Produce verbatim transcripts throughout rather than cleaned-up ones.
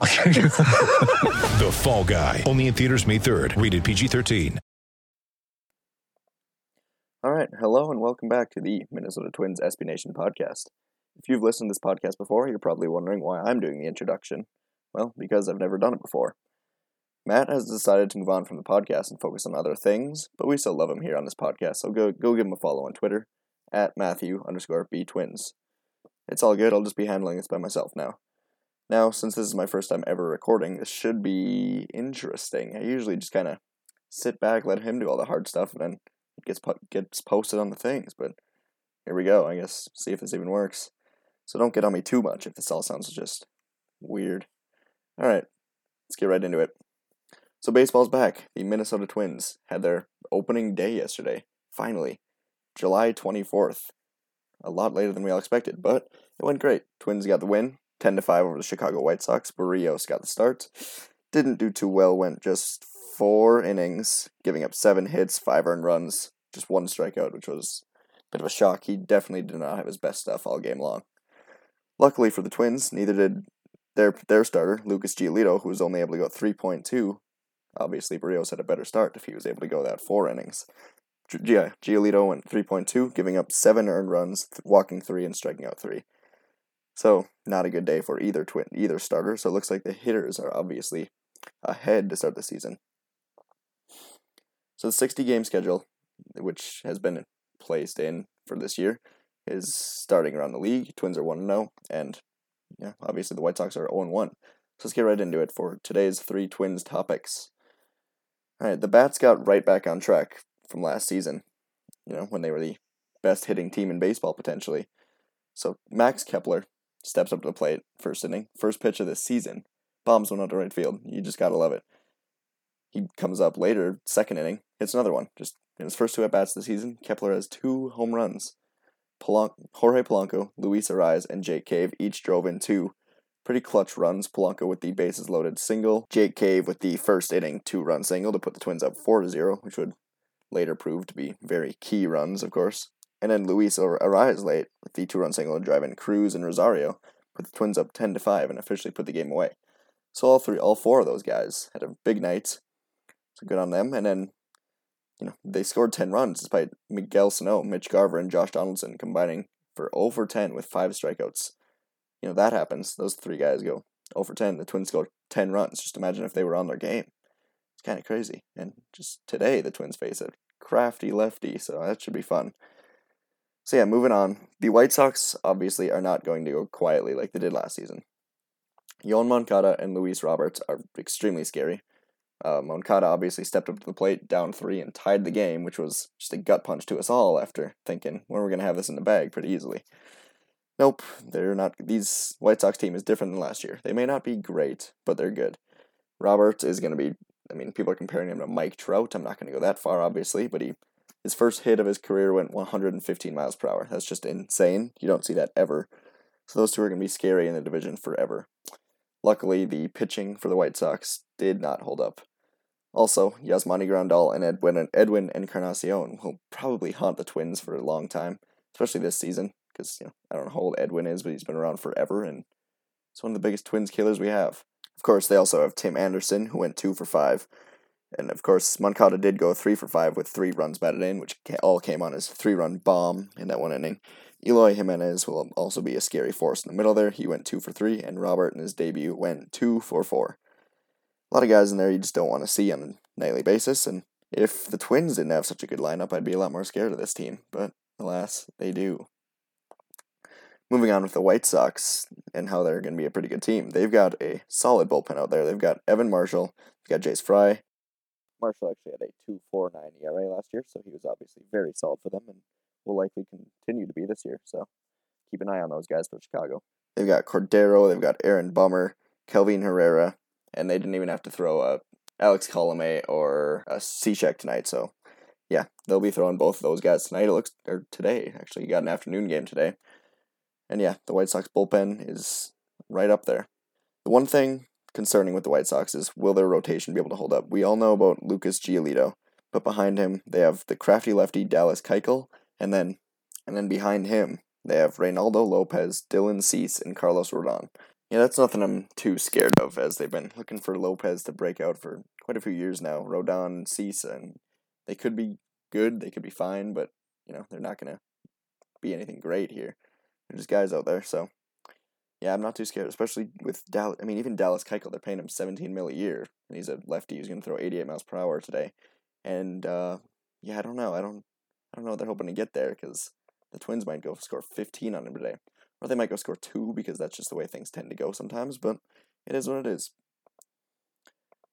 The Fall Guy. Only in theaters May third. Rated P G thirteen. All right. Hello and welcome back to the Minnesota Twins S B Nation podcast. If you've listened to this podcast before, you're probably wondering why I'm doing the introduction. Well, because I've never done it before. Matt has decided to move on from the podcast and focus on other things, but we still love him here on this podcast, so go go give him a follow on Twitter, at Matthew underscore BTwins. It's all good, I'll just be handling this by myself now. Now, since this is my first time ever recording, this should be interesting. I usually just kind of sit back, let him do all the hard stuff, and then it gets, po- gets posted on the things, but here we go, I guess, see if this even works. So don't get on me too much if this all sounds just weird. Alright, let's get right into it. So baseball's back. The Minnesota Twins had their opening day yesterday. Finally. July twenty-fourth. A lot later than we all expected, but it went great. Twins got the win. ten to five over the Chicago White Sox. Barrios got the start. Didn't do too well. Went just four innings. Giving up seven hits, five earned runs. Just one strikeout, which was a bit of a shock. He definitely did not have his best stuff all game long. Luckily for the Twins, neither did their their starter, Lucas Giolito, who was only able to go three point two. Obviously, Barrios had a better start if he was able to go that four innings. G- yeah, Giolito went three point two, giving up seven earned runs, th- walking three and striking out three. So, not a good day for either twin, either starter, so it looks like the hitters are obviously ahead to start the season. So, the sixty-game schedule, which has been placed in for this year, is starting around the league. Twins are one and oh, and yeah, obviously the White Sox are oh and one. So let's get right into it for today's three Twins topics. Alright, the bats got right back on track from last season, you know, when they were the best hitting team in baseball, potentially. So Max Kepler steps up to the plate, first inning, first pitch of the season. Bombs one out to right field. You just gotta love it. He comes up later, second inning, hits another one. Just in his first two at-bats this season, Kepler has two home runs. Polan- Jorge Polanco, Luis Arise, and Jake Cave each drove in two pretty clutch runs. Polanco with the bases loaded single. Jake Cave with the first inning two-run single to put the Twins up four to zero, which would later prove to be very key runs, of course. And then Luis Arise late with the two-run single to drive in Cruz and Rosario, put the Twins up ten to five and officially put the game away. So all three, all four of those guys had a big night. So good on them. And then you know, they scored ten runs despite Miguel Snow, Mitch Garver, and Josh Donaldson combining for oh for ten with five strikeouts. You know, that happens. Those three guys go oh for ten. The Twins scored ten runs. Just imagine if they were on their game. It's kind of crazy. And just today, the Twins face a crafty lefty, so that should be fun. So yeah, moving on. The White Sox obviously are not going to go quietly like they did last season. Yoenis Moncada and Luis Roberts are extremely scary. Uh, Moncada obviously stepped up to the plate, down three, and tied the game, which was just a gut punch to us all after thinking, well, we're going to have this in the bag pretty easily. Nope, they're not. These White Sox team is different than last year. They may not be great, but they're good. Roberts is going to be, I mean, people are comparing him to Mike Trout. I'm not going to go that far, obviously, but he his first hit of his career went one hundred fifteen miles per hour. That's just insane. You don't see that ever. So those two are going to be scary in the division forever. Luckily, the pitching for the White Sox did not hold up. Also, Yasmani Grandal and Edwin Edwin Encarnacion will probably haunt the Twins for a long time, especially this season, because you know, I don't know how old Edwin is, but he's been around forever, and he's one of the biggest Twins killers we have. Of course, they also have Tim Anderson, who went two for five, and of course, Moncada did go three for five with three runs batted in, which all came on his three-run bomb in that one inning. Eloy Jimenez will also be a scary force in the middle there. He went two for three, and Robert in his debut went two for four. A lot of guys in there you just don't want to see on a nightly basis, and if the Twins didn't have such a good lineup, I'd be a lot more scared of this team, but alas, they do. Moving on with the White Sox and how they're going to be a pretty good team. They've got a solid bullpen out there. They've got Evan Marshall, they've got Jace Fry. Marshall actually had a two point four nine E R A last year, so he was obviously very solid for them, and will likely continue to be this year, so keep an eye on those guys for Chicago. They've got Cordero, they've got Aaron Bummer, Kelvin Herrera, and they didn't even have to throw a Alex Colomé or uh, Stashek tonight. So, yeah, they'll be throwing both of those guys tonight. It looks or today actually. You got an afternoon game today, and yeah, the White Sox bullpen is right up there. The one thing concerning with the White Sox is will their rotation be able to hold up? We all know about Lucas Giolito, but behind him they have the crafty lefty Dallas Keuchel, and then and then behind him they have Reynaldo Lopez, Dylan Cease, and Carlos Rodon. Yeah, that's nothing I'm too scared of, as they've been looking for Lopez to break out for quite a few years now. Rodon, Cease, and they could be good, they could be fine, but, you know, they're not going to be anything great here. They're just guys out there, so, yeah, I'm not too scared, especially with Dallas. I mean, even Dallas Keuchel, they're paying him seventeen mil a year, and he's a lefty who's going to throw eighty-eight miles per hour today. And, uh, yeah, I don't know. I don't I don't know what they're hoping to get there, because the Twins might go score fifteen on him today. Or they might go score two, because that's just the way things tend to go sometimes, but it is what it is.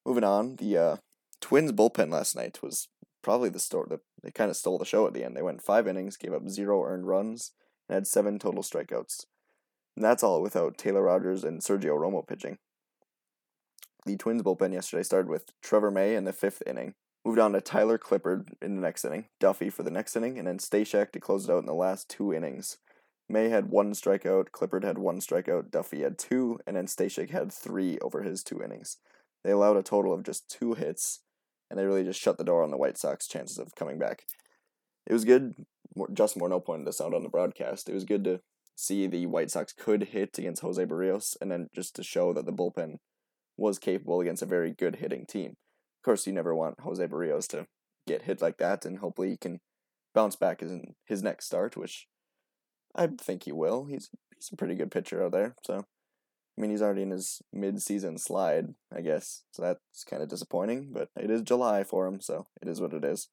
Moving on, the uh, Twins bullpen last night was probably the story. The, they kind of stole the show at the end. They went five innings, gave up zero earned runs, and had seven total strikeouts. And that's all without Taylor Rogers and Sergio Romo pitching. The Twins bullpen yesterday started with Trevor May in the fifth inning, moved on to Tyler Clippard in the next inning, Duffy for the next inning, and then Stashek to close it out in the last two innings. May had one strikeout, Clippard had one strikeout, Duffy had two, and then Stashek had three over his two innings. They allowed a total of just two hits, and they really just shut the door on the White Sox chances of coming back. It was good. Justin Morneau pointed this out on the broadcast. It was good to see the White Sox could hit against Jose Barrios, and then just to show that the bullpen was capable against a very good hitting team. Of course, you never want Jose Barrios to get hit like that, and hopefully he can bounce back in his next start, which I think he will. He's he's a pretty good pitcher out there. So, I mean, he's already in his mid-season slide, I guess. So that's kind of disappointing, but it is July for him, so it is what it is.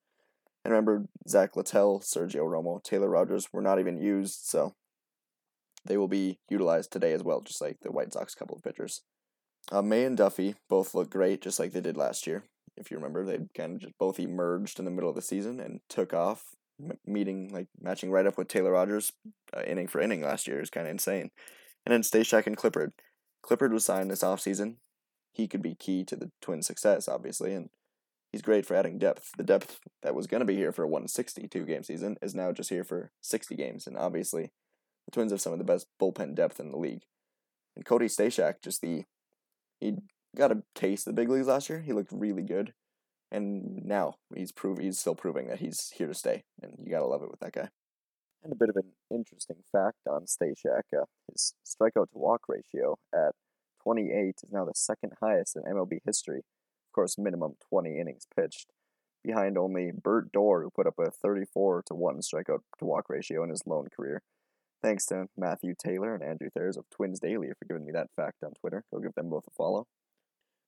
And remember, Zach Littell, Sergio Romo, Taylor Rogers were not even used, so they will be utilized today as well, just like the White Sox couple of pitchers. Uh, May and Duffy both look great, just like they did last year. If you remember, they kind of just both emerged in the middle of the season and took off, meeting, like, matching right up with Taylor Rogers uh, inning for inning last year. Is kind of insane. And then Stashek and Clippard. Clippard was signed this offseason. He could be key to the Twins' success, obviously, and he's great for adding depth. The depth that was going to be here for a one sixty-two game season is now just here for sixty games, and obviously the Twins have some of the best bullpen depth in the league. And Cody Stashek, just the... he got a taste of the big leagues last year. He looked really good. And now he's prove he's still proving that he's here to stay, and you gotta love it with that guy. And a bit of an interesting fact on Stashek: uh, his strikeout to walk ratio at twenty-eight is now the second highest in M L B history. Of course, minimum twenty innings pitched, behind only Bert Doerr, who put up a thirty-four to one strikeout to walk ratio in his lone career. Thanks to Matthew Taylor and Andrew Thayers of Twins Daily for giving me that fact on Twitter. Go give them both a follow.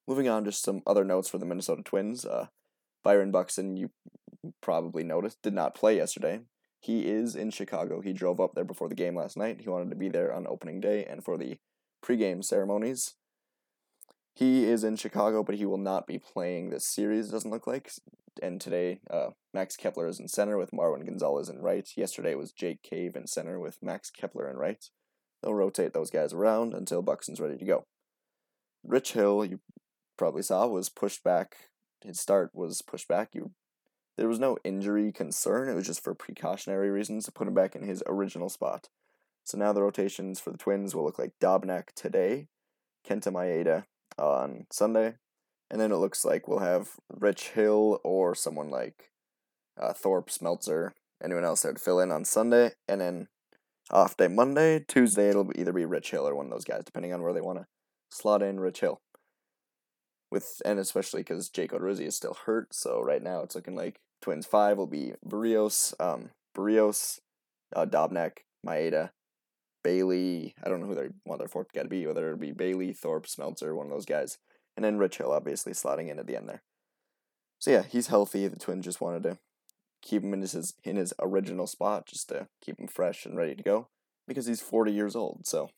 Moving on, just some other notes for the Minnesota Twins. Uh, Byron Buxton, you probably noticed, did not play yesterday. He is in Chicago. He drove up there before the game last night. He wanted to be there on opening day and for the pregame ceremonies. He is in Chicago, but he will not be playing this series, it doesn't look like. And today, uh, Max Kepler is in center with Marwin Gonzalez in right. Yesterday was Jake Cave in center with Max Kepler in right. They'll rotate those guys around until Buxton's ready to go. Rich Hill, you probably saw, was pushed back. His start was pushed back. You, there was no injury concern. It was just for precautionary reasons to put him back in his original spot. So now the rotations for the Twins will look like Dobnak today, Kenta Maeda on Sunday, and then it looks like we'll have Rich Hill or someone like uh, Thorpe Smeltzer, anyone else there to fill in on Sunday, and then off day Monday. Tuesday it'll either be Rich Hill or one of those guys, depending on where they want to slot in Rich Hill. With, and especially because Jake Odorizzi is still hurt, so right now it's looking like Twins five will be Barrios, um, Barrios, uh, Dobnak, Maeda, Bailey. I don't know who they want their fourth guy to be, whether it'll be Bailey, Thorpe, Smeltzer, one of those guys, and then Rich Hill obviously slotting in at the end there. So yeah, he's healthy. The Twins just wanted to keep him in his in his original spot, just to keep him fresh and ready to go, because he's forty years old. So,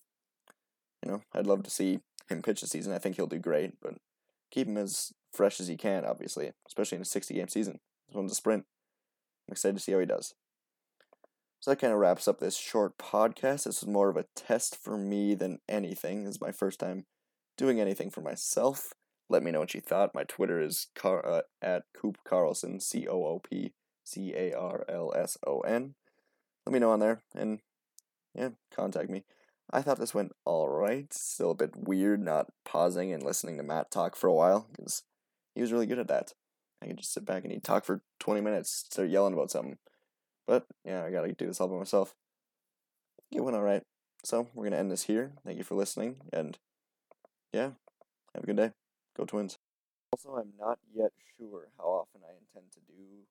you know, I'd love to see him pitch the season. I think he'll do great, but keep him as fresh as he can, obviously, especially in a sixty-game season. This one's a sprint. I'm excited to see how he does. So that kind of wraps up this short podcast. This was more of a test for me than anything. This is my first time doing anything for myself. Let me know what you thought. My Twitter is car, uh, at Coop Carlson, C O O P C A R L S O N. Let me know on there, and yeah, contact me. I thought this went all right. Still a bit weird not pausing and listening to Matt talk for a while, because he was really good at that. I could just sit back and he'd talk for twenty minutes, start yelling about something. But yeah, I gotta do this all by myself. It went all right. So we're gonna end this here. Thank you for listening, and yeah, have a good day. Go Twins. Also, I'm not yet sure how often I intend to do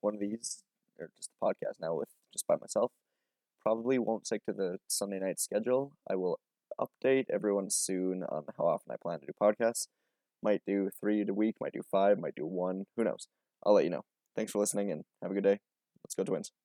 one of these, or just a podcast now with just by myself. Probably won't stick to the Sunday night schedule. I will update everyone soon on how often I plan to do podcasts. Might do three a week, might do five, might do one. Who knows? I'll let you know. Thanks for listening, and have a good day. Let's go Twins.